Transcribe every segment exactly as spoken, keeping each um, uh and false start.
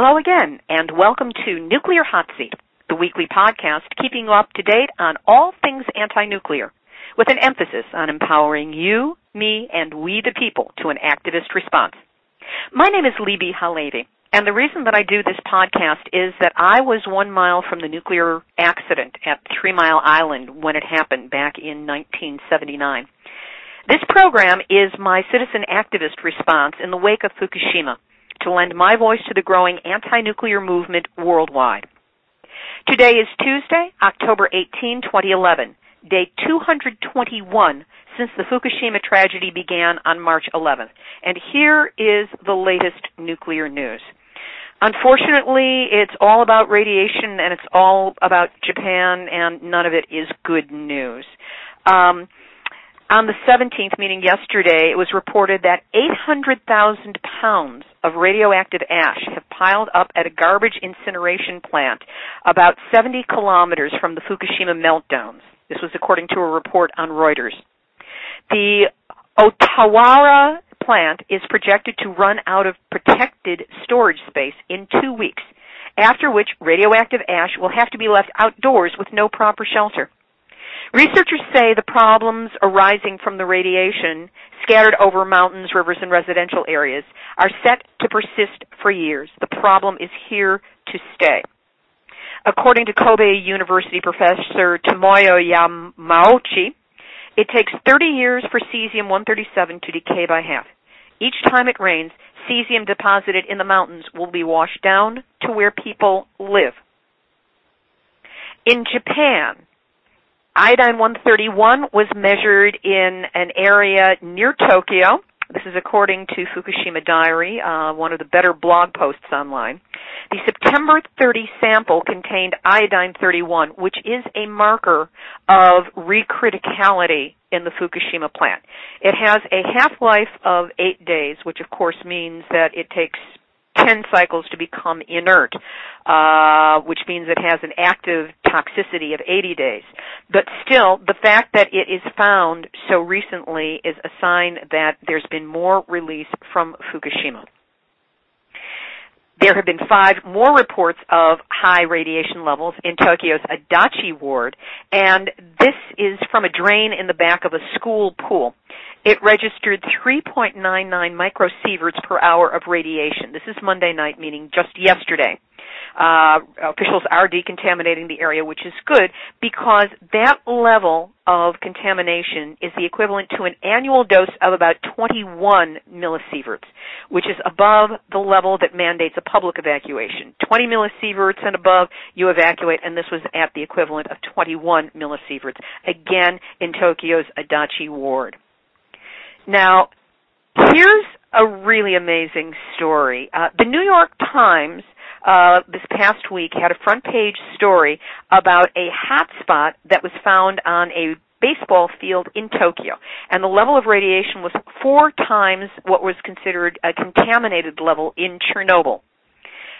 Hello again, and welcome to Nuclear Hot Seat, the weekly podcast keeping you up to date on all things anti-nuclear, with an emphasis on empowering you, me, and we the people to an activist response. My name is Libby Halevi, and the reason that I do this podcast is that I was one mile from the nuclear accident at Three Mile Island when it happened back in nineteen seventy-nine. This program is my citizen activist response in the wake of Fukushima, to lend my voice to the growing anti-nuclear movement worldwide. Today is Tuesday, October eighteenth, twenty eleven, day two hundred twenty-one since the Fukushima tragedy began on March eleventh. And here is the latest nuclear news. Unfortunately, it's all about radiation and it's all about Japan, and none of it is good news. Um, On the seventeenth, meaning yesterday, it was reported that eight hundred thousand pounds of radioactive ash have piled up at a garbage incineration plant about seventy kilometers from the Fukushima meltdowns. This was according to a report on Reuters. The Otawara plant is projected to run out of protected storage space in two weeks, after which radioactive ash will have to be left outdoors with no proper shelter. Researchers say the problems arising from the radiation scattered over mountains, rivers, and residential areas are set to persist for years. The problem is here to stay. According to Kobe University professor Tomoyo Yamauchi, it takes thirty years for cesium one thirty-seven to decay by half. Each time it rains, cesium deposited in the mountains will be washed down to where people live. In Japan, iodine one thirty-one was measured in an area near Tokyo. This is according to Fukushima Diary, uh, one of the better blog posts online. The September thirtieth sample contained iodine thirty-one, which is a marker of recriticality in the Fukushima plant. It has a half-life of eight days, which of course means that it takes ten cycles to become inert, uh, which means it has an active toxicity of eighty days. But still, the fact that it is found so recently is a sign that there's been more release from Fukushima. There have been five more reports of high radiation levels in Tokyo's Adachi Ward, and this is from a drain in the back of a school pool. It registered three point nine nine microsieverts per hour of radiation. This is Monday night, meaning just yesterday. Uh, officials are decontaminating the area, which is good, because that level of contamination is the equivalent to an annual dose of about twenty-one millisieverts, which is above the level that mandates a public evacuation. twenty millisieverts and above, you evacuate, and this was at the equivalent of twenty-one millisieverts, again in Tokyo's Adachi Ward. Now, here's a really amazing story. Uh, the New York Times uh this past week had a front-page story about a hotspot that was found on a baseball field in Tokyo, and the level of radiation was four times what was considered a contaminated level in Chernobyl.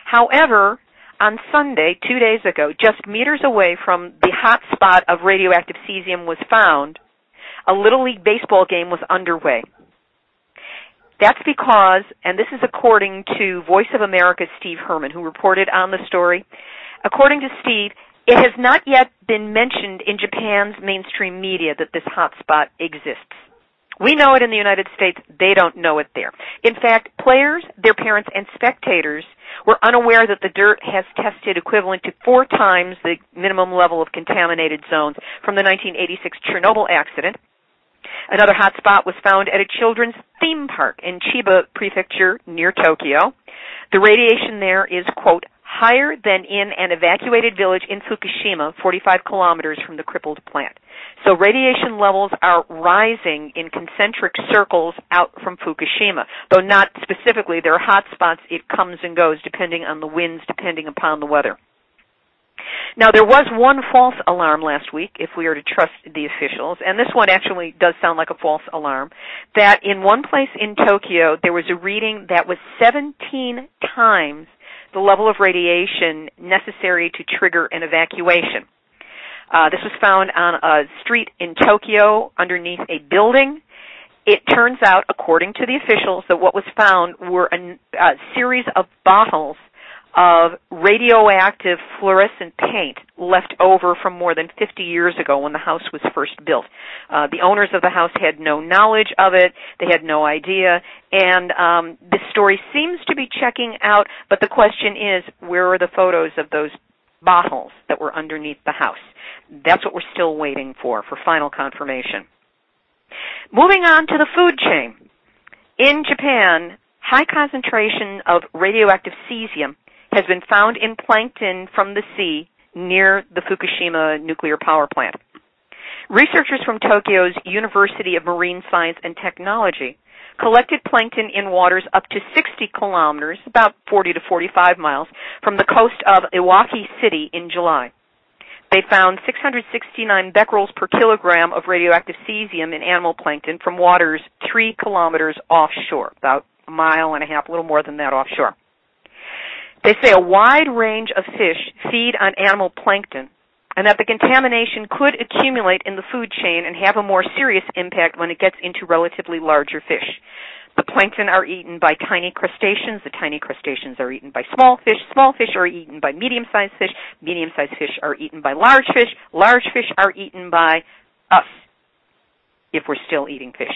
However, on Sunday, two days ago, just meters away from the hotspot of radioactive cesium was found, a Little League baseball game was underway. That's because, and this is according to Voice of America's Steve Herman, who reported on the story, according to Steve, it has not yet been mentioned in Japan's mainstream media that this hotspot exists. We know it in the United States. They don't know it there. In fact, players, their parents, and spectators were unaware that the dirt has tested equivalent to four times the minimum level of contaminated zones from the nineteen eighty-six Chernobyl accident. Another hot spot was found at a children's theme park in Chiba Prefecture near Tokyo. The radiation there is, quote, higher than in an evacuated village in Fukushima, forty-five kilometers from the crippled plant. So radiation levels are rising in concentric circles out from Fukushima, though not specifically. There are hot spots. It comes and goes depending on the winds, depending upon the weather. Now, there was one false alarm last week, if we are to trust the officials, and this one actually does sound like a false alarm, that in one place in Tokyo, there was a reading that was seventeen times the level of radiation necessary to trigger an evacuation. Uh, this was found on a street in Tokyo underneath a building. It turns out, according to the officials, that what was found were a, a series of bottles of radioactive fluorescent paint left over from more than fifty years ago when the house was first built. Uh, the owners of the house had no knowledge of it. They had no idea. And um, this story seems to be checking out, but the question is, where are the photos of those bottles that were underneath the house? That's what we're still waiting for, for final confirmation. Moving on to the food chain. In Japan, high concentration of radioactive cesium has been found in plankton from the sea near the Fukushima nuclear power plant. Researchers from Tokyo's University of Marine Science and Technology collected plankton in waters up to sixty kilometers, about forty to forty-five miles, from the coast of Iwaki City in July. They found six hundred sixty-nine becquerels per kilogram of radioactive cesium in animal plankton from waters three kilometers offshore, about a mile and a half, a little more than that offshore. They say a wide range of fish feed on animal plankton, and that the contamination could accumulate in the food chain and have a more serious impact when it gets into relatively larger fish. The plankton are eaten by tiny crustaceans. The tiny crustaceans are eaten by small fish. Small fish are eaten by medium-sized fish. Medium-sized fish are eaten by large fish. Large fish are eaten by us, if we're still eating fish.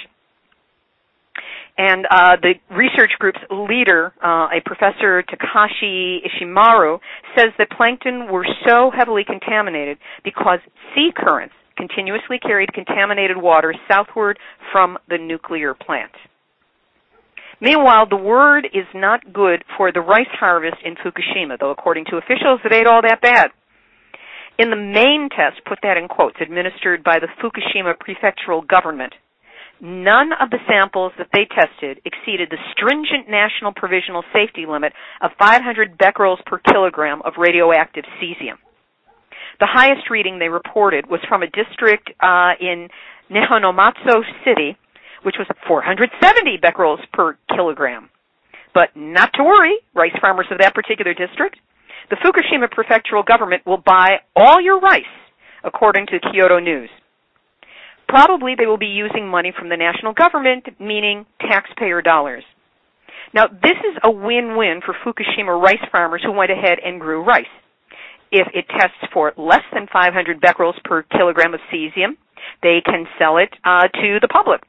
And uh, the research group's leader, uh, a professor Takashi Ishimaru, says that plankton were so heavily contaminated because sea currents continuously carried contaminated water southward from the nuclear plant. Meanwhile, the word is not good for the rice harvest in Fukushima, though according to officials, it ain't all that bad. In the main test, put that in quotes, administered by the Fukushima prefectural government, none of the samples that they tested exceeded the stringent national provisional safety limit of five hundred becquerels per kilogram of radioactive cesium. The highest reading they reported was from a district uh, in Nehonomatsu City, which was four hundred seventy becquerels per kilogram. But not to worry, rice farmers of that particular district. The Fukushima prefectural government will buy all your rice, according to Kyoto News. Probably they will be using money from the national government, meaning taxpayer dollars. Now, this is a win-win for Fukushima rice farmers who went ahead and grew rice. If it tests for less than five hundred becquerels per kilogram of cesium, they can sell it uh, to the public.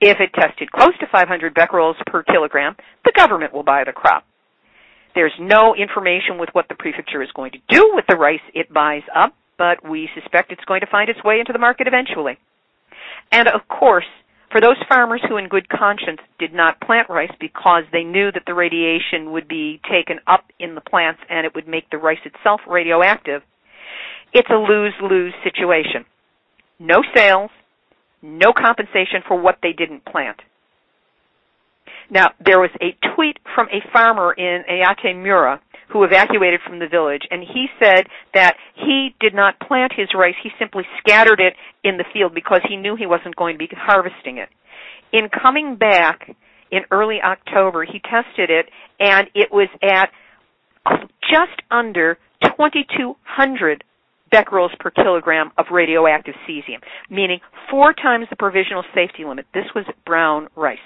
If it tested close to five hundred becquerels per kilogram, the government will buy the crop. There's no information with what the prefecture is going to do with the rice it buys up, but we suspect it's going to find its way into the market eventually. And, of course, for those farmers who in good conscience did not plant rice because they knew that the radiation would be taken up in the plants and it would make the rice itself radioactive, it's a lose-lose situation. No sales, no compensation for what they didn't plant. Now, there was a tweet from a farmer in Ayatemura who evacuated from the village, and he said that he did not plant his rice. He simply scattered it in the field because he knew he wasn't going to be harvesting it. In coming back in early October, he tested it, and it was at just under twenty-two hundred becquerels per kilogram of radioactive cesium, meaning four times the provisional safety limit. This was brown rice.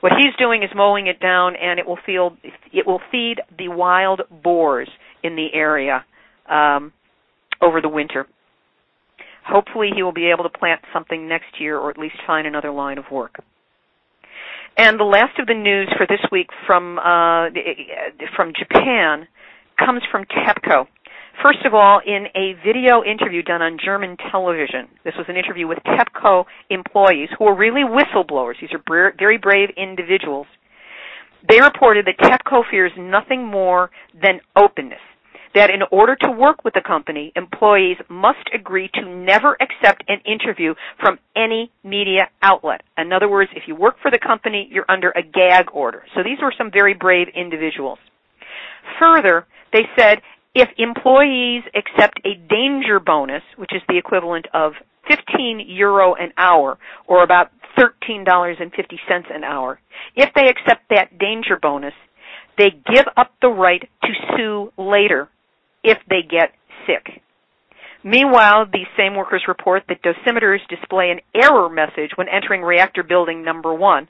What he's doing is mowing it down, and it will, feel, it will feed the wild boars in the area um, over the winter. Hopefully he will be able to plant something next year or at least find another line of work. And the last of the news for this week from, uh, from Japan comes from TEPCO. First of all, in a video interview done on German television, this was an interview with TEPCO employees who are really whistleblowers. These are bra- very brave individuals. They reported that TEPCO fears nothing more than openness, that in order to work with the company, employees must agree to never accept an interview from any media outlet. In other words, if you work for the company, you're under a gag order. So these were some very brave individuals. Further, they said, if employees accept a danger bonus, which is the equivalent of fifteen euro an hour, or about thirteen dollars and fifty cents an hour, if they accept that danger bonus, they give up the right to sue later if they get sick. Meanwhile, these same workers report that dosimeters display an error message when entering reactor building number one,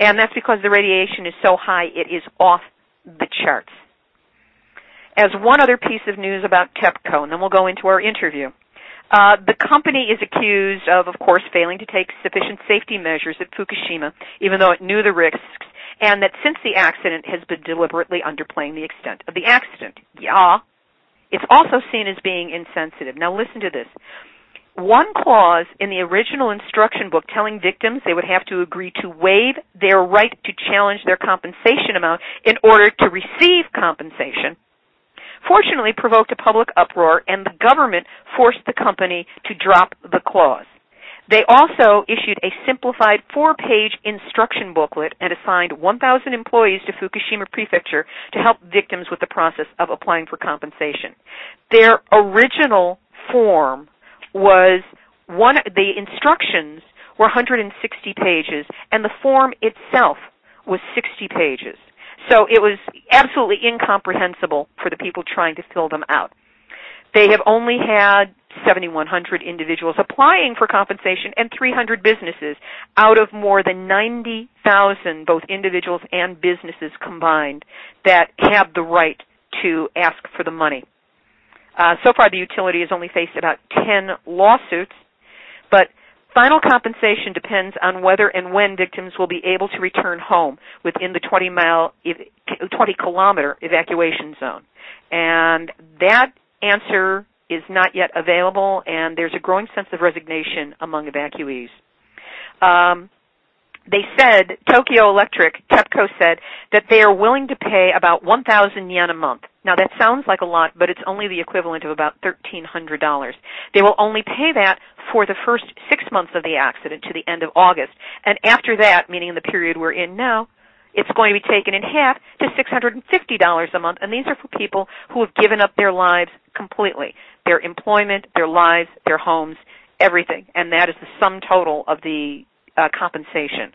and that's because the radiation is so high it is off the charts. as one other piece of news about TEPCO, and then we'll go into our interview. Uh, the company is accused of, of course, failing to take sufficient safety measures at Fukushima, even though it knew the risks, and that since the accident has been deliberately underplaying the extent of the accident. Yeah. It's also seen as being insensitive. Now listen to this. One clause in the original instruction book telling victims they would have to agree to waive their right to challenge their compensation amount in order to receive compensation, fortunately provoked a public uproar, and the government forced the company to drop the clause. They also issued a simplified four-page instruction booklet and assigned one thousand employees to Fukushima Prefecture to help victims with the process of applying for compensation. Their original form was one, the instructions were one hundred sixty pages, and the form itself was sixty pages. So it was absolutely incomprehensible for the people trying to fill them out. They have only had seven thousand one hundred individuals applying for compensation and three hundred businesses out of more than ninety thousand, both individuals and businesses combined, that have the right to ask for the money. Uh, so far, the utility has only faced about ten lawsuits, but final compensation depends on whether and when victims will be able to return home within the twenty-mile, twenty-kilometer evacuation zone. And that answer is not yet available, and there's a growing sense of resignation among evacuees. Um, they said, Tokyo Electric, TEPCO said, that they are willing to pay about one thousand yen a month. Now, that sounds like a lot, but it's only the equivalent of about one thousand three hundred dollars. They will only pay that for the first six months of the accident to the end of August. And after that, meaning in the period we're in now, it's going to be taken in half to six hundred fifty dollars a month, and these are for people who have given up their lives completely, their employment, their lives, their homes, everything, and that is the sum total of the uh, compensation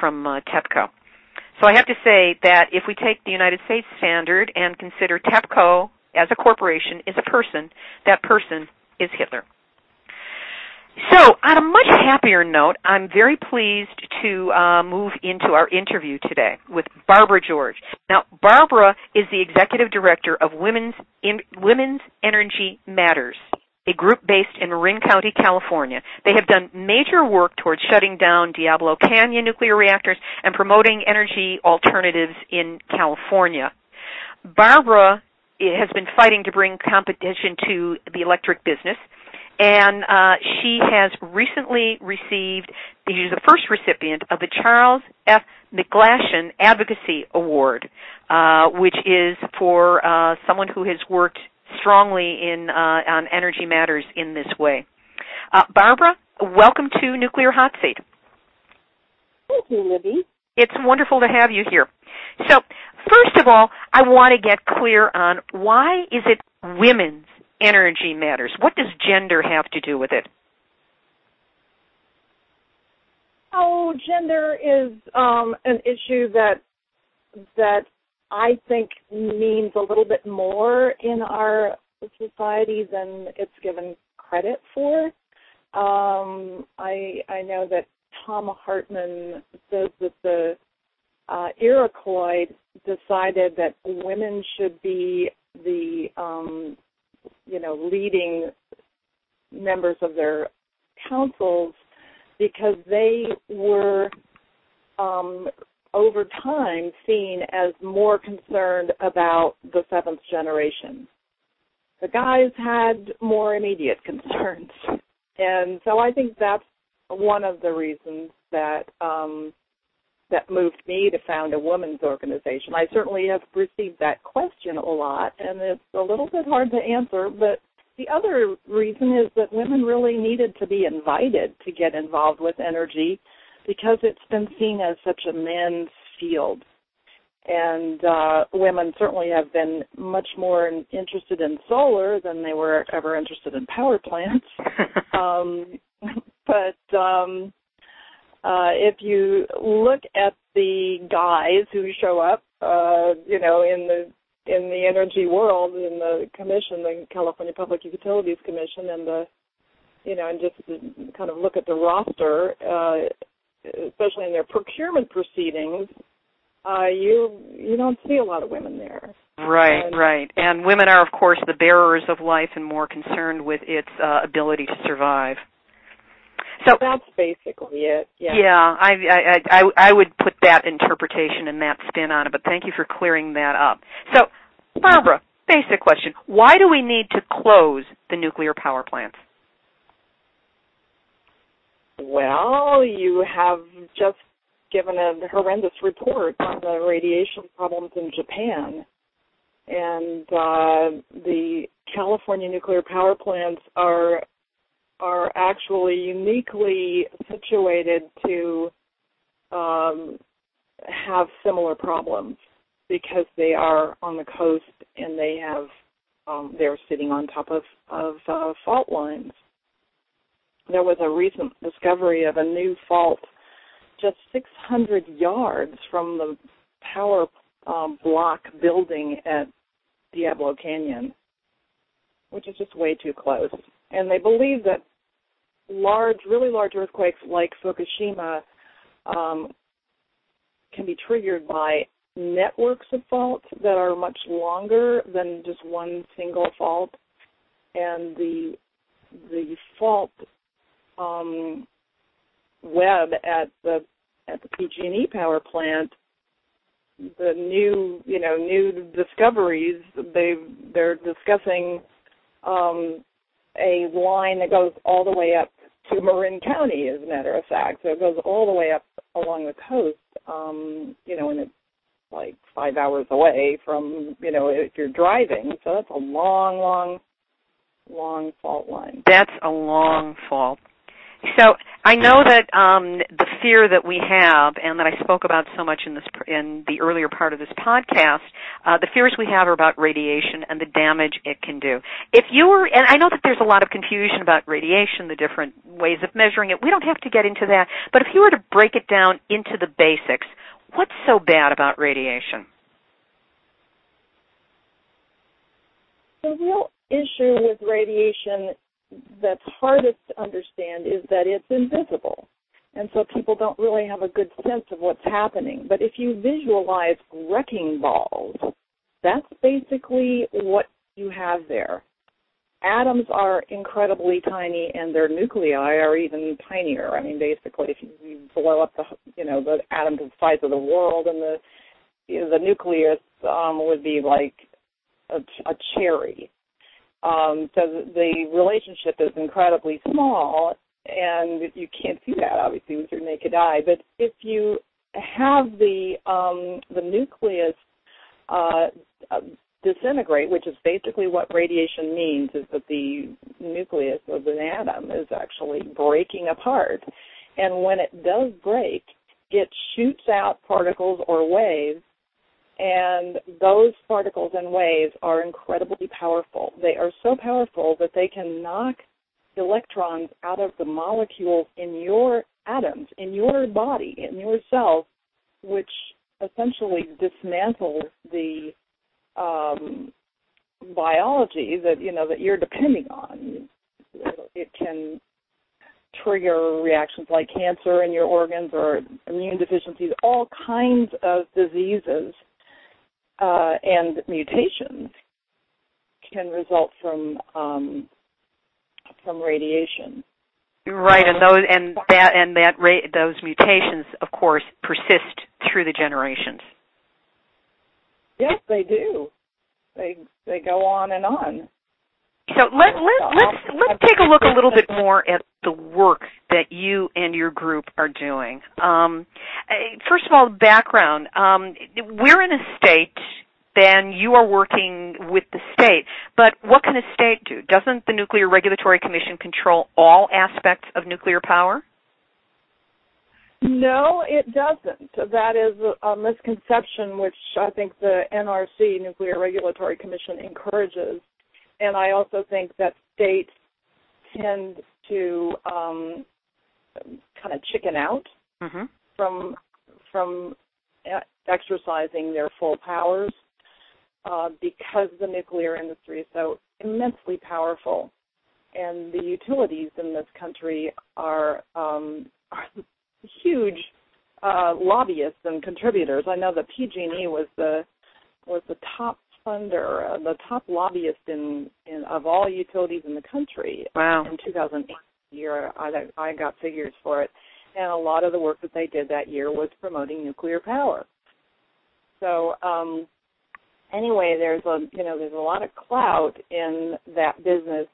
from uh, TEPCO. So I have to say that if we take the United States standard and consider TEPCO as a corporation is a person, that person is Hitler. So, on a much happier note, I'm very pleased to uh, move into our interview today with Barbara George. Now, Barbara is the executive director of Women's in, Women's Energy Matters, a group based in Marin County, California. They have done major work towards shutting down Diablo Canyon nuclear reactors and promoting energy alternatives in California. Barbara has been fighting to bring competition to the electric business. And uh, she has recently received, she's the first recipient of the Charles F. McGlashan Advocacy Award, uh, which is for uh, someone who has worked strongly in uh, on energy matters in this way. Uh, Barbara, welcome to Nuclear Hot Seat. Thank you, Libby. It's wonderful to have you here. So, first of all, I want to get clear on why is it women's energy matters? What does gender have to do with it? Oh, gender is um, an issue that that I think means a little bit more in our society than it's given credit for. Um, I I know that Tom Hartman says that the uh, Iroquois decided that women should be the um, you know, leading members of their councils because they were, um, over time, seen as more concerned about the seventh generation. The guys had more immediate concerns. And so I think that's one of the reasons that um, that moved me to found a women's organization. I certainly have received that question a lot, and it's a little bit hard to answer, but the other reason is that women really needed to be invited to get involved with energy because it's been seen as such a man's field. And uh, women certainly have been much more interested in solar than they were ever interested in power plants. um, but... Um, Uh, if you look at the guys who show up, uh, you know, in the in the energy world, in the commission, the California Public Utilities Commission, and the, you know, and just kind of look at the roster, uh, especially in their procurement proceedings, uh, you you don't see a lot of women there. Right, and, right. And women are, of course, the bearers of life and more concerned with its uh, ability to survive. So that's basically it. Yeah, yeah I, I, I, I would put that interpretation and that spin on it, but thank you for clearing that up. So, Barbara, basic question. Why do we need to close the nuclear power plants? Well, you have just given a horrendous report on the radiation problems in Japan. And uh, the California nuclear power plants are are actually uniquely situated to um, have similar problems because they are on the coast and they have um, they're sitting on top of of uh, fault lines. There was a recent discovery of a new fault just six hundred yards from the power um, block building at Diablo Canyon, which is just way too close. And they believe that large, really large earthquakes like Fukushima um, can be triggered by networks of faults that are much longer than just one single fault. And the the fault um, web at the at the P G and E power plant, the new you know new discoveries they they're discussing. Um, a line that goes all the way up to Marin County, as a matter of fact. So it goes all the way up along the coast, um, you know, and it's like five hours away from, you know, if you're driving. So that's a long, long, long fault line. That's a long fault. So I know that um, the fear that we have, and that I spoke about so much in this in the earlier part of this podcast, uh, the fears we have are about radiation and the damage it can do. If you were, and I know that there's a lot of confusion about radiation, the different ways of measuring it. We don't have to get into that. But if you were to break it down into the basics, what's so bad about radiation? The real issue with radiation that's hardest to understand is that it's invisible. And so people don't really have a good sense of what's happening. But if you visualize wrecking balls, that's basically what you have there. Atoms are incredibly tiny, and their nuclei are even tinier. I mean, basically, if you blow up the, you know, the atom to the size of the world, and the, you know, the nucleus um, would be like a, a cherry. Um, so the relationship is incredibly small, and you can't see that, obviously, with your naked eye. But if you have the um, the nucleus uh, disintegrate, which is basically what radiation means, is that the nucleus of an atom is actually breaking apart. And when it does break, it shoots out particles or waves, and those particles and waves are incredibly powerful. They are so powerful that they can knock electrons out of the molecules in your atoms, in your body, in your cells, which essentially dismantle the um, biology that, you know, that you're depending on. It can trigger reactions like cancer in your organs or immune deficiencies, all kinds of diseases. Uh, and mutations can result from um, from radiation. Right, and those and that and that ra- those mutations, of course, persist through the generations. Yes, they do. They they go on and on. So let let let's let's take a look a little bit more at the work that you and your group are doing. Um, first of all, background. Um, we're in a state, and you are working with the state. But what can a state do? Doesn't the Nuclear Regulatory Commission control all aspects of nuclear power? No, it doesn't. That is a misconception, which I think the N R C, Nuclear Regulatory Commission, encourages. And I also think that states tend to um, kind of chicken out mm-hmm. from from exercising their full powers uh, because the nuclear industry is so immensely powerful, and the utilities in this country are, um, are huge uh, lobbyists and contributors. I know that P G and E was the was the top funder, uh, the top lobbyist in, in of all utilities in the country. Wow. In two thousand eight year, I, I got figures for it, and a lot of the work that they did that year was promoting nuclear power. So um, anyway, there's a you know there's a lot of clout in that business,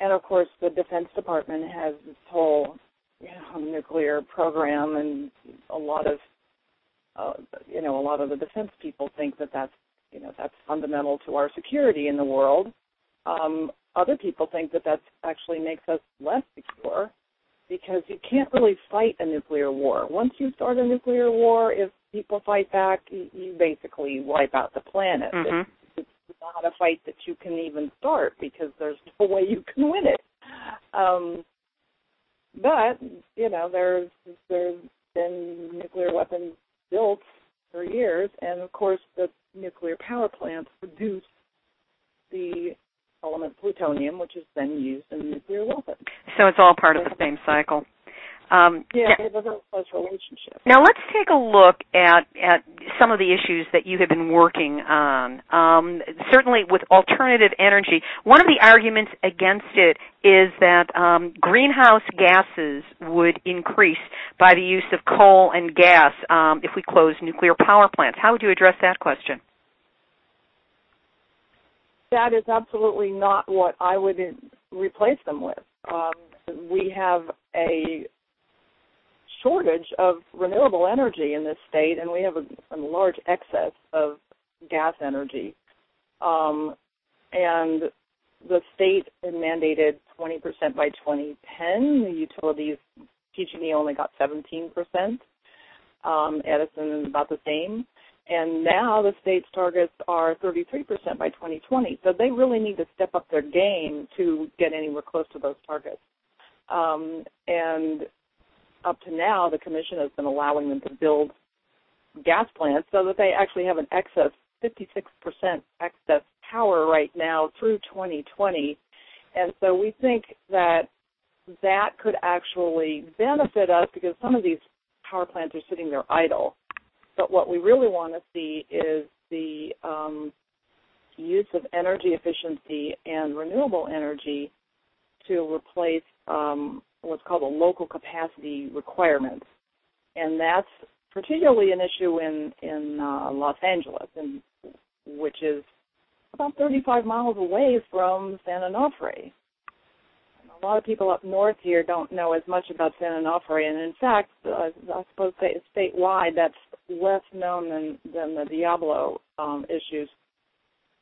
and of course the Defense Department has this whole you know, nuclear program, and a lot of uh, you know a lot of the defense people think that that's you know that's fundamental to our security in the world. Um, other people think that that actually makes us less secure, because you can't really fight a nuclear war. Once you start a nuclear war, if people fight back, you basically wipe out the planet. Mm-hmm. It's, it's not a fight that you can even start, because there's no way you can win it. Um, but, you know, there's, there's been nuclear weapons built for years, and, of course, the nuclear power plants produce the element plutonium, which is then used in nuclear weapons. So it's all part of the same cycle. Um, yeah, they have a very close relationship. Now let's take a look at, at some of the issues that you have been working on. Um, certainly with alternative energy, one of the arguments against it is that um, greenhouse gases would increase by the use of coal and gas um, if we close nuclear power plants. How would you address that question? That is absolutely not what I would replace them with. Um, we have a shortage of renewable energy in this state, and we have a, a large excess of gas energy. Um, and the state mandated twenty percent by twenty ten. The utilities, P G and E only got seventeen percent. Um, Edison is about the same. And now the state's targets are thirty-three percent by twenty twenty. So they really need to step up their game to get anywhere close to those targets. Um, and up to now, the commission has been allowing them to build gas plants so that they actually have an excess, fifty-six percent excess power right now through twenty twenty. And so we think that that could actually benefit us, because some of these power plants are sitting there idle. But what we really want to see is the um, use of energy efficiency and renewable energy to replace um, what's called a local capacity requirement. And that's particularly an issue in, in uh, Los Angeles, in, which is about thirty-five miles away from San Onofre. A lot of people up north here don't know as much about San Onofre, and in fact, uh, I suppose statewide that's less known than, than the Diablo um, issues.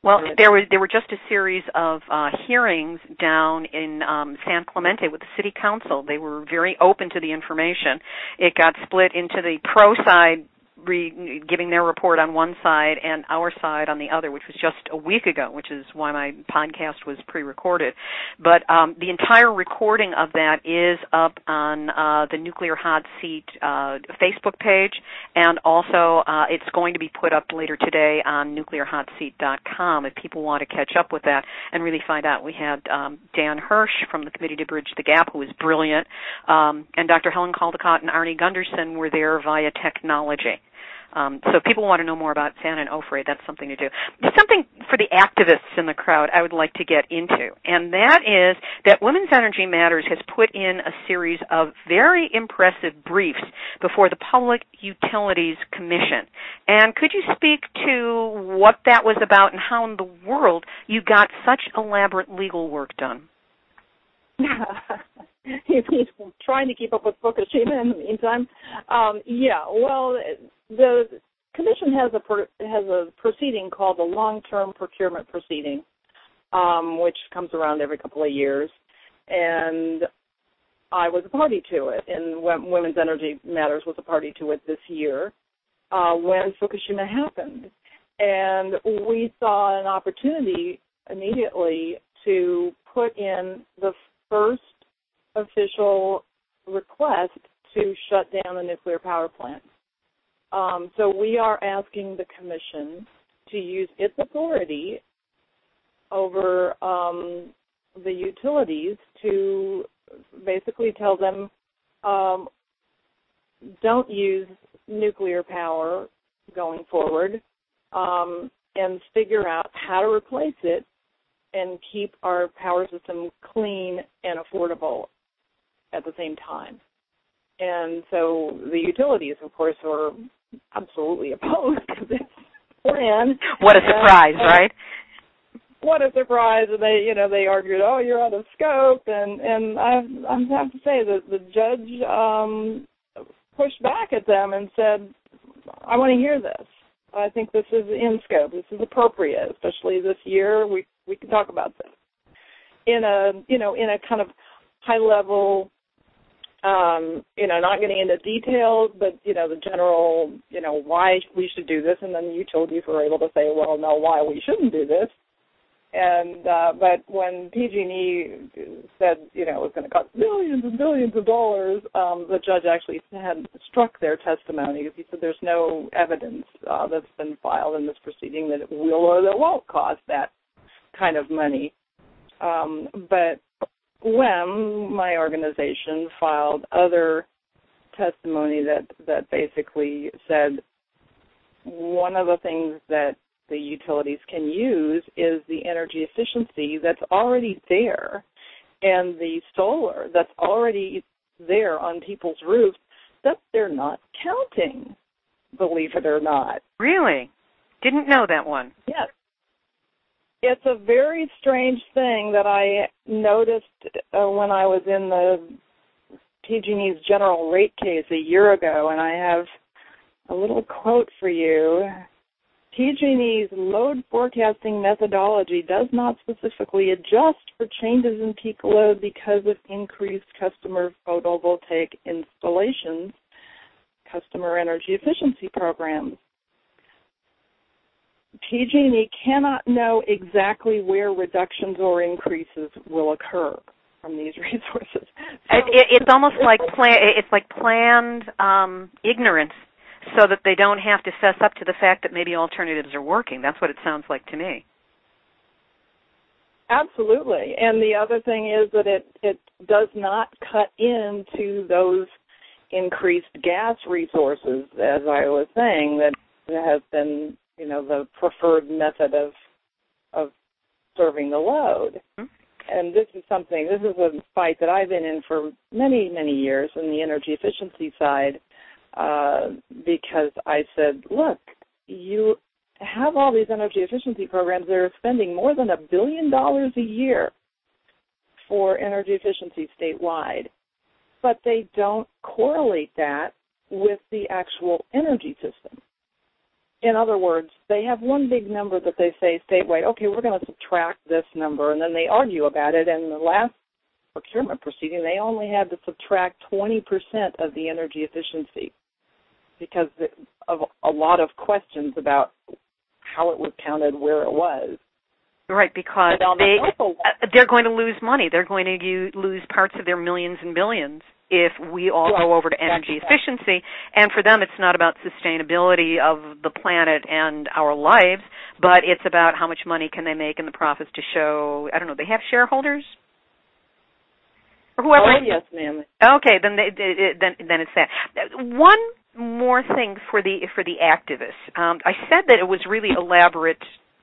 Well, there were there were just a series of uh, hearings down in um, San Clemente with the city council. They were very open to the information. It got split into the pro side, Re- giving their report on one side and our side on the other, which was just a week ago, which is why my podcast was pre-recorded. But um, the entire recording of that is up on uh, the Nuclear Hot Seat uh, Facebook page, and also uh, it's going to be put up later today on nuclear hot seat dot com if people want to catch up with that and really find out. We had um, Dan Hirsch from the Committee to Bridge the Gap, who was brilliant, um, and Doctor Helen Caldicott and Arnie Gunderson were there via technology. Um, so if people want to know more about San Onofre, that's something to do. There's something for the activists in the crowd I would like to get into, and that is that Women's Energy Matters has put in a series of very impressive briefs before the Public Utilities Commission. And could you speak to what that was about and how in the world you got such elaborate legal work done? He's trying to keep up with Fukushima in the meantime. Um, yeah, well, the commission has a per, has a proceeding called the long-term procurement proceeding, um, which comes around every couple of years, and I was a party to it, and Women's Energy Matters was a party to it this year uh, when Fukushima happened, and we saw an opportunity immediately to put in the first official request to shut down the nuclear power plant. Um, so we are asking the commission to use its authority over um, the utilities to basically tell them um, don't use nuclear power going forward, um, and figure out how to replace it and keep our power system clean and affordable at the same time. And so the utilities, of course, are absolutely opposed to this plan. What a surprise, and, right? What a surprise. And they, you know, they argued, oh, you're out of scope. And, and I, I have to say that the judge um, pushed back at them and said, I want to hear this. I think this is in scope. This is appropriate, especially this year. We we can talk about this in a you know in a kind of high level, um, you know, not getting into details, but you know the general you know why we should do this, and then the utilities were able to say, well, no, why we shouldn't do this. And uh, but when P G and E said you know it was going to cost billions and billions of dollars, um, the judge actually had struck their testimony because he said there's no evidence uh, that's been filed in this proceeding that it will or that won't cost that kind of money. Um, but when my organization filed other testimony that that basically said one of the things that the utilities can use is the energy efficiency that's already there and the solar that's already there on people's roofs that they're not counting, believe it or not. Really? Didn't know that one. Yes. It's a very strange thing that I noticed uh, when I was in the P G and E's general rate case a year ago, and I have a little quote for you. P G and E's load forecasting methodology does not specifically adjust for changes in peak load because of increased customer photovoltaic installations, customer energy efficiency programs. P G and E cannot know exactly where reductions or increases will occur from these resources. So it, it, it's almost like plan, it's like planned um, ignorance. So that they don't have to fess up to the fact that maybe alternatives are working. That's what it sounds like to me. Absolutely. And the other thing is that it, it does not cut into those increased gas resources, as I was saying, that has been, you know, the preferred method of of serving the load. Mm-hmm. And this is something, this is a fight that I've been in for many, many years in the energy efficiency side. Uh, because I said, look, you have all these energy efficiency programs that are spending more than a billion dollars a year for energy efficiency statewide, but they don't correlate that with the actual energy system. In other words, they have one big number that they say statewide, okay, we're going to subtract this number, and then they argue about it, and the last procurement proceeding, they only had to subtract twenty percent of the energy efficiency, because of a lot of questions about how it was counted, where it was. Right, because they, they're going to lose money. They're going to use, lose parts of their millions and billions if we all right. go over to energy exactly. efficiency. And for them, it's not about sustainability of the planet and our lives, but it's about how much money can they make in the profits to show, I don't know, they have shareholders? Or whoever. Oh, yes, ma'am. Okay, then they, they, then then it's that. One more thing for the for the activists. Um, I said that it was really elaborate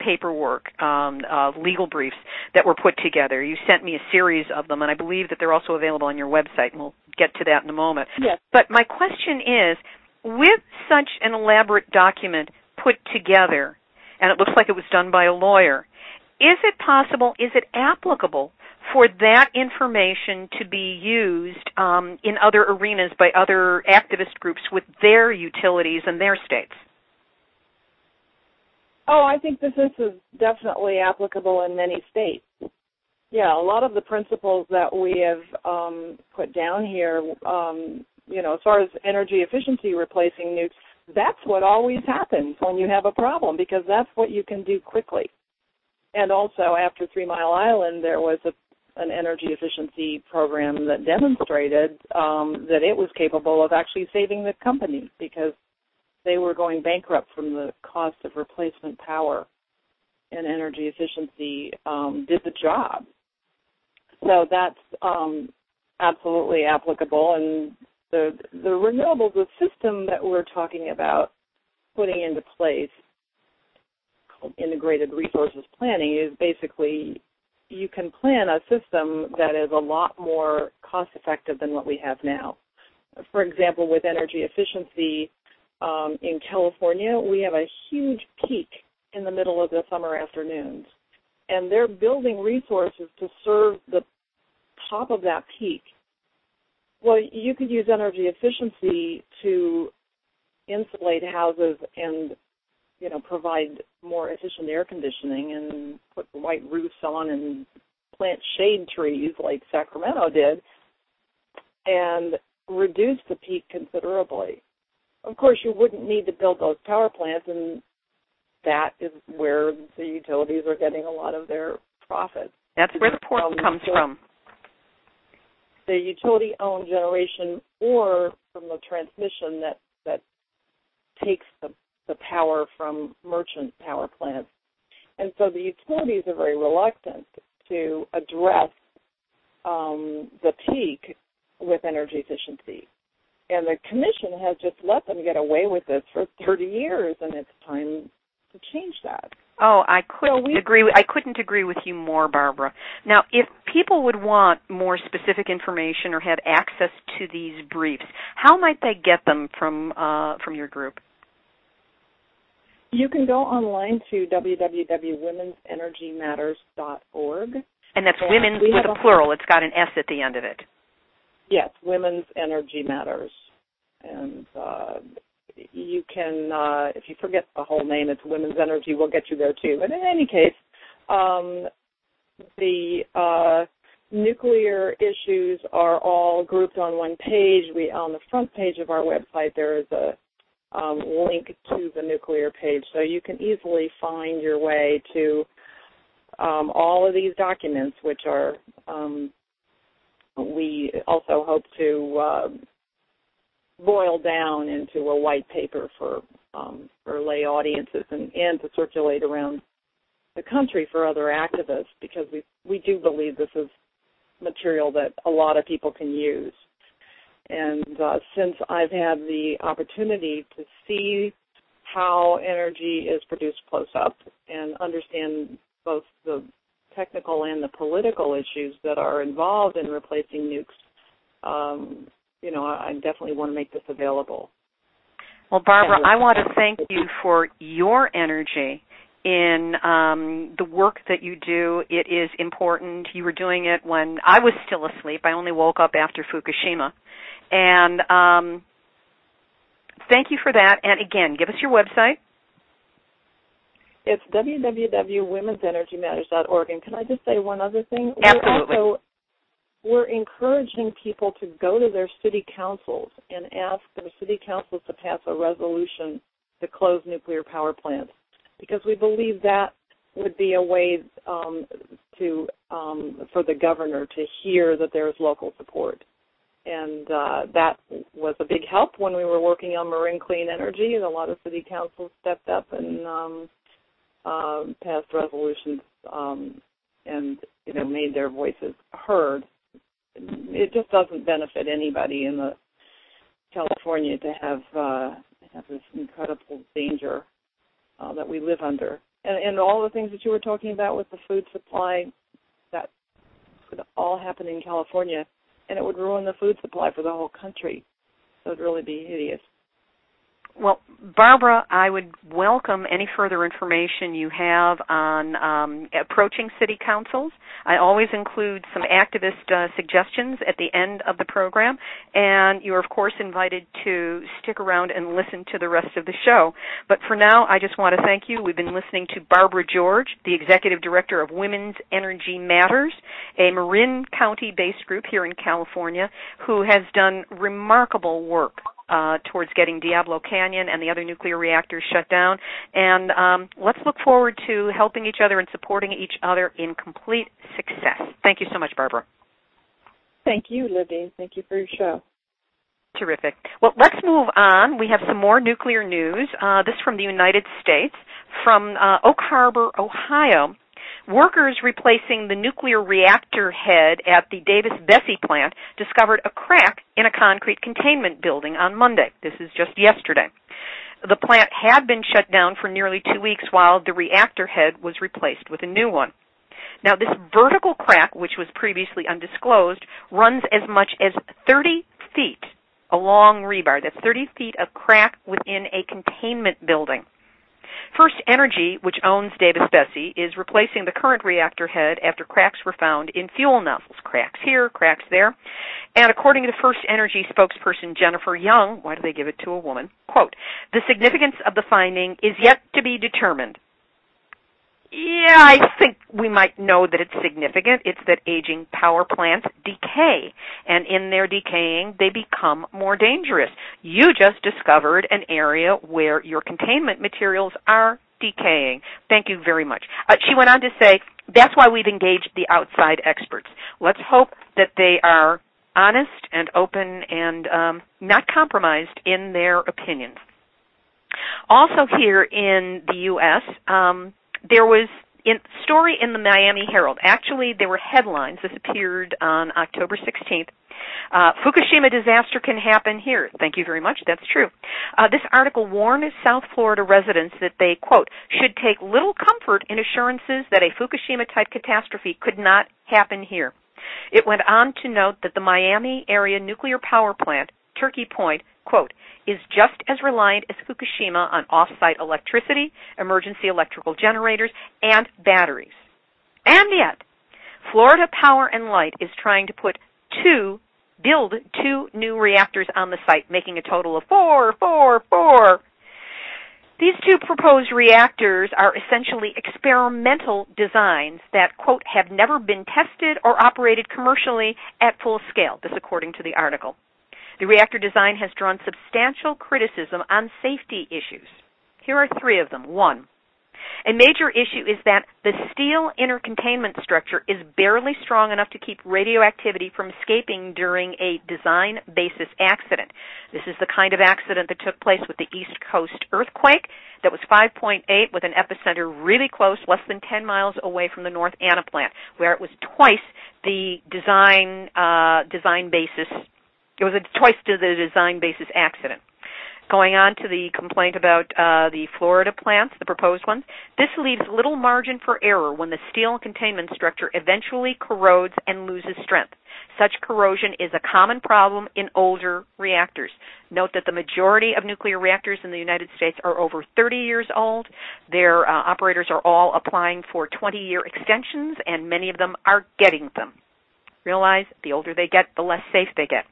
paperwork, um, uh, legal briefs that were put together. You sent me a series of them, and I believe that they're also available on your website, and we'll get to that in a moment. Yes. But my question is, with such an elaborate document put together, and it looks like it was done by a lawyer, is it possible, is it applicable for that information to be used um, in other arenas by other activist groups with their utilities and their states? Oh, I think that this is definitely applicable in many states. Yeah, a lot of the principles that we have um, put down here, um, you know, as far as energy efficiency replacing nukes, that's what always happens when you have a problem, because that's what you can do quickly. And also, after Three Mile Island, there was a an energy efficiency program that demonstrated um, that it was capable of actually saving the company because they were going bankrupt from the cost of replacement power, and energy efficiency um, did the job. So that's um, absolutely applicable, and So the renewables, the system that we're talking about putting into place called integrated resources planning is basically you can plan a system that is a lot more cost-effective than what we have now. For example, with energy efficiency um, in California, we have a huge peak in the middle of the summer afternoons, and they're building resources to serve the top of that peak. Well, you could use energy efficiency to insulate houses and, you know, provide more efficient air conditioning and put white roofs on and plant shade trees like Sacramento did and reduce the peak considerably. Of course, you wouldn't need to build those power plants, and that is where the utilities are getting a lot of their profits. That's where the pork um, comes so from. The utility-owned generation or from the transmission that, that takes the, the power from merchant power plants. And so the utilities are very reluctant to address um, the peak with energy efficiency. And the commission has just let them get away with this for thirty years, and it's time to change that. Oh, I couldn't so we, agree. I couldn't agree with you more, Barbara. Now, if people would want more specific information or had access to these briefs, how might they get them from uh, from your group? You can go online to w w w dot women's energy matters dot org, and that's and women's with a plural. It's got an S at the end of it. Yes, Women's Energy Matters, and. Uh, You can, uh, if you forget the whole name, it's Women's Energy. We'll get you there, too. But in any case, um, the uh, nuclear issues are all grouped on one page. We on the front page of our website, there is a um, link to the nuclear page. So you can easily find your way to um, all of these documents, which are um, we also hope to uh, boil down into a white paper for um, for lay audiences and, and to circulate around the country for other activists, because we, we do believe this is material that a lot of people can use. And uh, since I've had the opportunity to see how energy is produced close up and understand both the technical and the political issues that are involved in replacing nukes, um, you know, I definitely want to make this available. Well, Barbara, I want to thank you for your energy in um, the work that you do. It is important. You were doing it when I was still asleep. I only woke up after Fukushima. And um, thank you for that. And, again, give us your website. It's w w w dot women's energy matters dot org. And can I just say one other thing? Absolutely. We're also We're encouraging people to go to their city councils and ask their city councils to pass a resolution to close nuclear power plants, because we believe that would be a way um, to um, for the governor to hear that there is local support. And uh, that was a big help when we were working on marine clean energy, and a lot of city councils stepped up and um, uh, passed resolutions um, and you know made their voices heard. It just doesn't benefit anybody in the California to have uh, have this incredible danger uh, that we live under, and, and all the things that you were talking about with the food supply, that could all happen in California, and it would ruin the food supply for the whole country. So it'd really be hideous. Well, Barbara, I would welcome any further information you have on um, approaching city councils. I always include some activist uh, suggestions at the end of the program, and you're, of course, invited to stick around and listen to the rest of the show. But for now, I just want to thank you. We've been listening to Barbara George, the Executive Director of Women's Energy Matters, a Marin County-based group here in California who has done remarkable work Uh, towards getting Diablo Canyon and the other nuclear reactors shut down. And um, let's look forward to helping each other and supporting each other in complete success. Thank you so much, Barbara. Thank you, Libby. Thank you for your show. Terrific. Well, let's move on. We have some more nuclear news, uh, this from the United States, from uh, Oak Harbor, Ohio, Workers replacing the nuclear reactor head at the Davis-Besse plant discovered a crack in a concrete containment building on Monday. This is just yesterday. The plant had been shut down for nearly two weeks while the reactor head was replaced with a new one. Now, this vertical crack, which was previously undisclosed, runs as much as thirty feet along rebar. That's thirty feet of crack within a containment building. First Energy, which owns Davis-Besse, is replacing the current reactor head after cracks were found in fuel nozzles. Cracks here, cracks there. And according to First Energy spokesperson Jennifer Young, why do they give it to a woman? Quote, "The significance of the finding is yet to be determined." Yeah, I think we might know that it's significant. It's that aging power plants decay, and in their decaying, they become more dangerous. You just discovered an area where your containment materials are decaying. Thank you very much. Uh, she went on to say, that's why we've engaged the outside experts. Let's hope that they are honest and open and um, not compromised in their opinions. Also here in the U S, um, there was a story in the Miami Herald. Actually, there were headlines. This appeared on October sixteenth. Uh, Fukushima disaster can happen here. Thank you very much. That's true. Uh, this article warned South Florida residents that they, quote, should take little comfort in assurances that a Fukushima-type catastrophe could not happen here. It went on to note that the Miami area nuclear power plant, Turkey Point, quote, is just as reliant as Fukushima on off-site electricity, emergency electrical generators, and batteries. And yet, Florida Power and Light is trying to put two, build two new reactors on the site, making a total of four, four, four. These two proposed reactors are essentially experimental designs that, quote, have never been tested or operated commercially at full scale, this according to the article. The reactor design has drawn substantial criticism on safety issues. Here are three of them. One, a major issue is that the steel inner containment structure is barely strong enough to keep radioactivity from escaping during a design basis accident. This is the kind of accident that took place with the East Coast earthquake that was five point eight with an epicenter really close, less than ten miles away from the North Anna plant, where it was twice the design uh, design basis It was a twice to the design basis accident. Going on to the complaint about uh, the Florida plants, the proposed ones, this leaves little margin for error when the steel containment structure eventually corrodes and loses strength. Such corrosion is a common problem in older reactors. Note that the majority of nuclear reactors in the United States are over thirty years old. Their uh, operators are all applying for twenty-year extensions, and many of them are getting them. Realize the older they get, the less safe they get.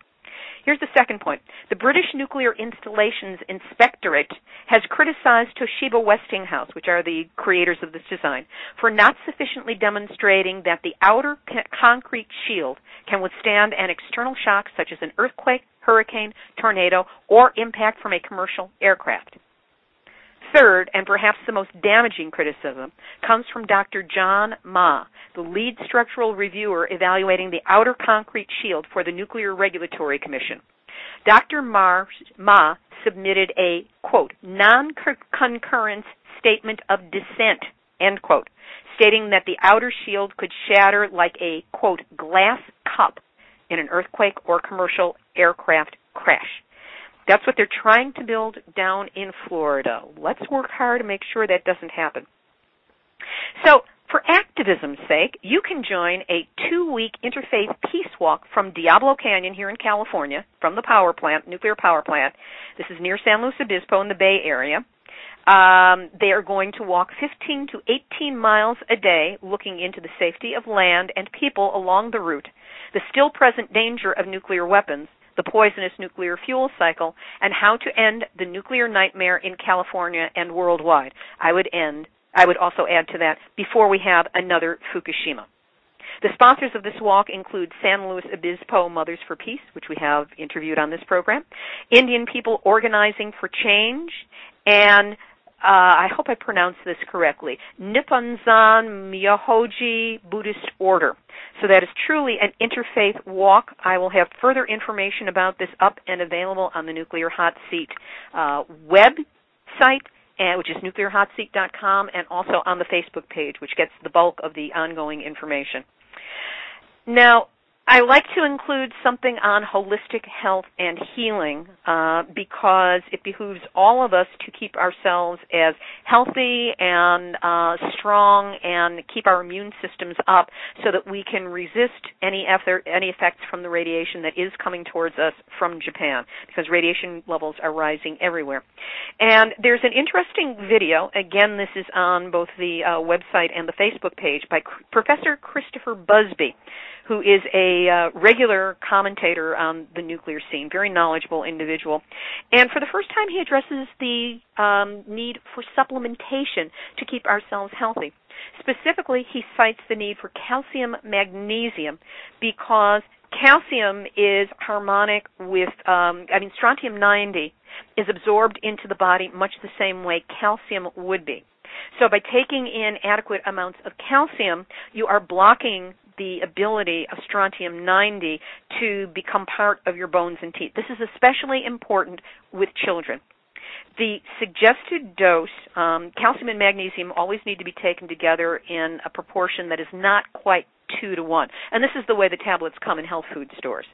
Here's the second point. The British Nuclear Installations Inspectorate has criticized Toshiba Westinghouse, which are the creators of this design, for not sufficiently demonstrating that the outer concrete shield can withstand an external shock such as an earthquake, hurricane, tornado, or impact from a commercial aircraft. Third, and perhaps the most damaging criticism, comes from Doctor John Ma, the lead structural reviewer evaluating the outer concrete shield for the Nuclear Regulatory Commission. Doctor Ma, Ma submitted a, quote, non-concurrence statement of dissent, end quote, stating that the outer shield could shatter like a, quote, glass cup in an earthquake or commercial aircraft crash. That's what they're trying to build down in Florida. Let's work hard to make sure that doesn't happen. So, for activism's sake, you can join a two-week interfaith peace walk from Diablo Canyon here in California, from the power plant, nuclear power plant. This is near San Luis Obispo in the Bay Area. Um, they are going to walk fifteen to eighteen miles a day, looking into the safety of land and people along the route, the still-present danger of nuclear weapons, the poisonous nuclear fuel cycle, and how to end the nuclear nightmare in California and worldwide. I would end, I would also add to that, before we have another Fukushima. The sponsors of this walk include San Luis Obispo Mothers for Peace, which we have interviewed on this program, Indian People Organizing for Change, and uh, I hope I pronounced this correctly, Nipponzan Myohoji Buddhist Order. So that is truly an interfaith walk. I will have further information about this up and available on the Nuclear Hot Seat uh, website and, which is nuclear hot seat dot com, and also on the Facebook page, which gets the bulk of the ongoing information. Now, I like to include something on holistic health and healing uh, because it behooves all of us to keep ourselves as healthy and uh, strong and keep our immune systems up so that we can resist any effort, any effects from the radiation that is coming towards us from Japan, because radiation levels are rising everywhere. And there's an interesting video, again, this is on both the uh, website and the Facebook page, by C- Professor Christopher Busby, who is a uh, regular commentator on the nuclear scene, very knowledgeable individual. And for the first time, he addresses the um, need for supplementation to keep ourselves healthy. Specifically, he cites the need for calcium magnesium because calcium is harmonic with, um, I mean, strontium ninety is absorbed into the body much the same way calcium would be. So by taking in adequate amounts of calcium, you are blocking the ability of strontium ninety to become part of your bones and teeth. This is especially important with children. The suggested dose, um, calcium and magnesium always need to be taken together in a proportion that is not quite two to one. And this is the way the tablets come in health food stores,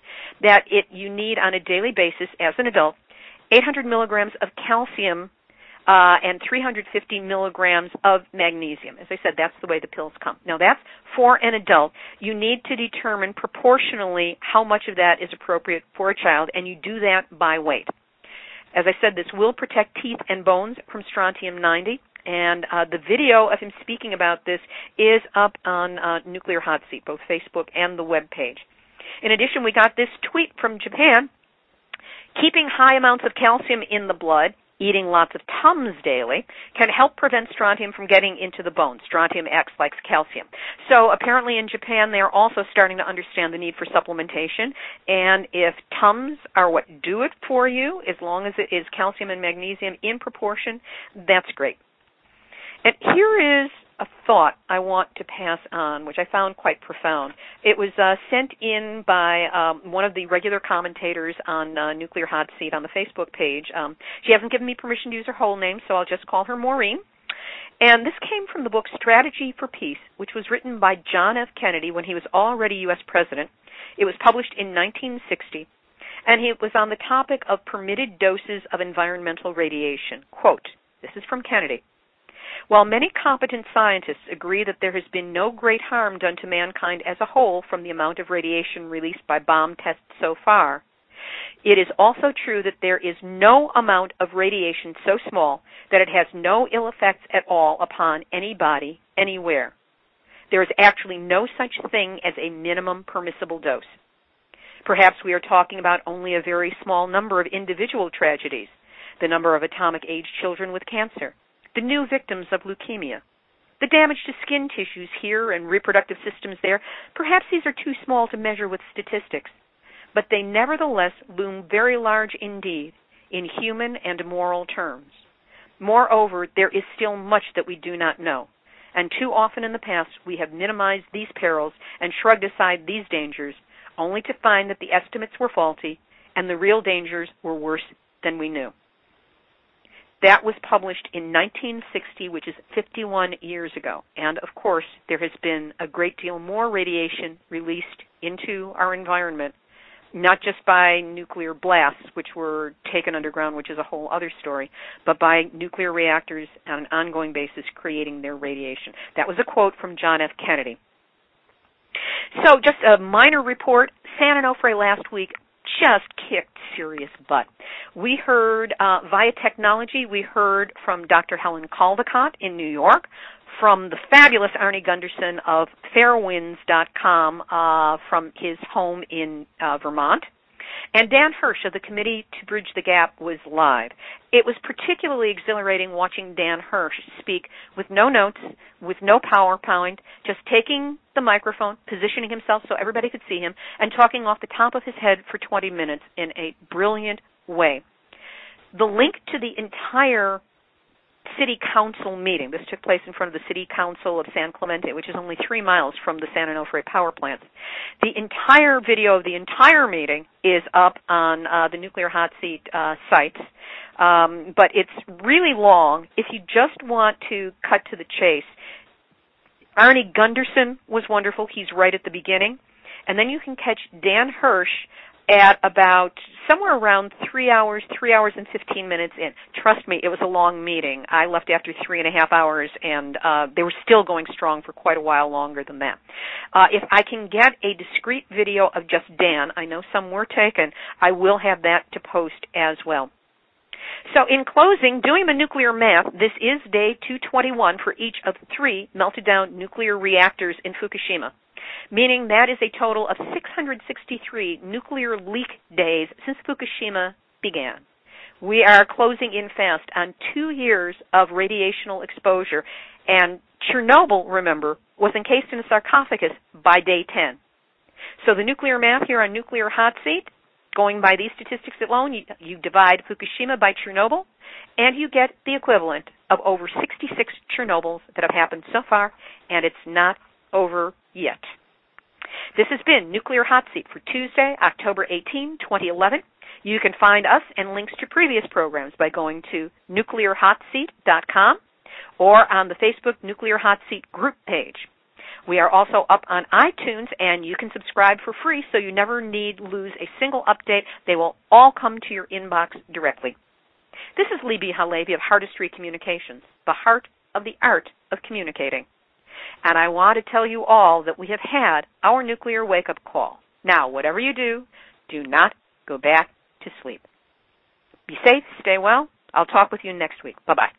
that it you need on a daily basis as an adult eight hundred milligrams of calcium Uh, and three hundred fifty milligrams of magnesium. As I said, that's the way the pills come. Now, that's for an adult. You need to determine proportionally how much of that is appropriate for a child, and you do that by weight. As I said, this will protect teeth and bones from strontium ninety, and uh, the video of him speaking about this is up on uh, Nuclear Hot Seat, both Facebook and the web page. In addition, we got this tweet from Japan, keeping high amounts of calcium in the blood, eating lots of Tums daily, can help prevent strontium from getting into the bones. Strontium acts like calcium. So apparently in Japan, they are also starting to understand the need for supplementation. And if Tums are what do it for you, as long as it is calcium and magnesium in proportion, that's great. And here is a thought I want to pass on, which I found quite profound. It was uh, sent in by um, one of the regular commentators on uh, Nuclear Hot Seat on the Facebook page. Um, she hasn't given me permission to use her whole name, so I'll just call her Maureen. And this came from the book Strategy for Peace, which was written by John F. Kennedy when he was already U S president. It was published in nineteen sixty, and it was on the topic of permitted doses of environmental radiation. Quote, this is from Kennedy. While many competent scientists agree that there has been no great harm done to mankind as a whole from the amount of radiation released by bomb tests so far, it is also true that there is no amount of radiation so small that it has no ill effects at all upon any body, anywhere. There is actually no such thing as a minimum permissible dose. Perhaps we are talking about only a very small number of individual tragedies, the number of atomic-age children with cancer, the new victims of leukemia, the damage to skin tissues here and reproductive systems there. Perhaps these are too small to measure with statistics, but they nevertheless loom very large indeed in human and moral terms. Moreover, there is still much that we do not know, and too often in the past we have minimized these perils and shrugged aside these dangers, only to find that the estimates were faulty and the real dangers were worse than we knew. That was published in nineteen sixty, which is fifty-one years ago. And, of course, there has been a great deal more radiation released into our environment, not just by nuclear blasts, which were taken underground, which is a whole other story, but by nuclear reactors on an ongoing basis creating their radiation. That was a quote from John F. Kennedy. So just a minor report. San Onofre last week just kicked serious butt. We heard uh, via technology, we heard from Doctor Helen Caldicott in New York, from the fabulous Arnie Gunderson of fairwinds dot com uh, from his home in uh, Vermont, and Dan Hirsch of the Committee to Bridge the Gap was live. It was particularly exhilarating watching Dan Hirsch speak with no notes, with no PowerPoint, just taking the microphone, positioning himself so everybody could see him, and talking off the top of his head for twenty minutes in a brilliant way. The link to the entire city council meeting, this took place in front of the city council of San Clemente, which is only three miles from the San Onofre power plant. The entire video of the entire meeting is up on uh, the Nuclear Hot Seat uh, sites. um, but it's really long. If you just want to cut to the chase, Arnie Gunderson was wonderful. He's right at the beginning. And then you can catch Dan Hirsch at about somewhere around three hours, three hours and fifteen minutes in. Trust me, it was a long meeting. I left after three and a half hours, and uh, they were still going strong for quite a while longer than that. Uh, if I can get a discrete video of just Dan, I know some were taken, I will have that to post as well. So in closing, doing the nuclear math, this is day two twenty-one for each of three melted down nuclear reactors in Fukushima, meaning that is a total of six hundred sixty-three nuclear leak days since Fukushima began. We are closing in fast on two years of radiational exposure, and Chernobyl, remember, was encased in a sarcophagus by day ten. So the nuclear math here on Nuclear Hot Seat, going by these statistics alone, you, you divide Fukushima by Chernobyl, and you get the equivalent of over sixty-six Chernobyls that have happened so far, and it's not over yet. This has been Nuclear Hot Seat for Tuesday, October eighteenth, twenty eleven. You can find us and links to previous programs by going to nuclear hot seat dot com or on the Facebook Nuclear Hot Seat group page. We are also up on iTunes, and you can subscribe for free so you never need lose a single update. They will all come to your inbox directly. This is Libby Halevi of Heartistry Communications, the heart of the art of communicating. And I want to tell you all that we have had our nuclear wake-up call. Now, whatever you do, do not go back to sleep. Be safe, stay well. I'll talk with you next week. Bye-bye.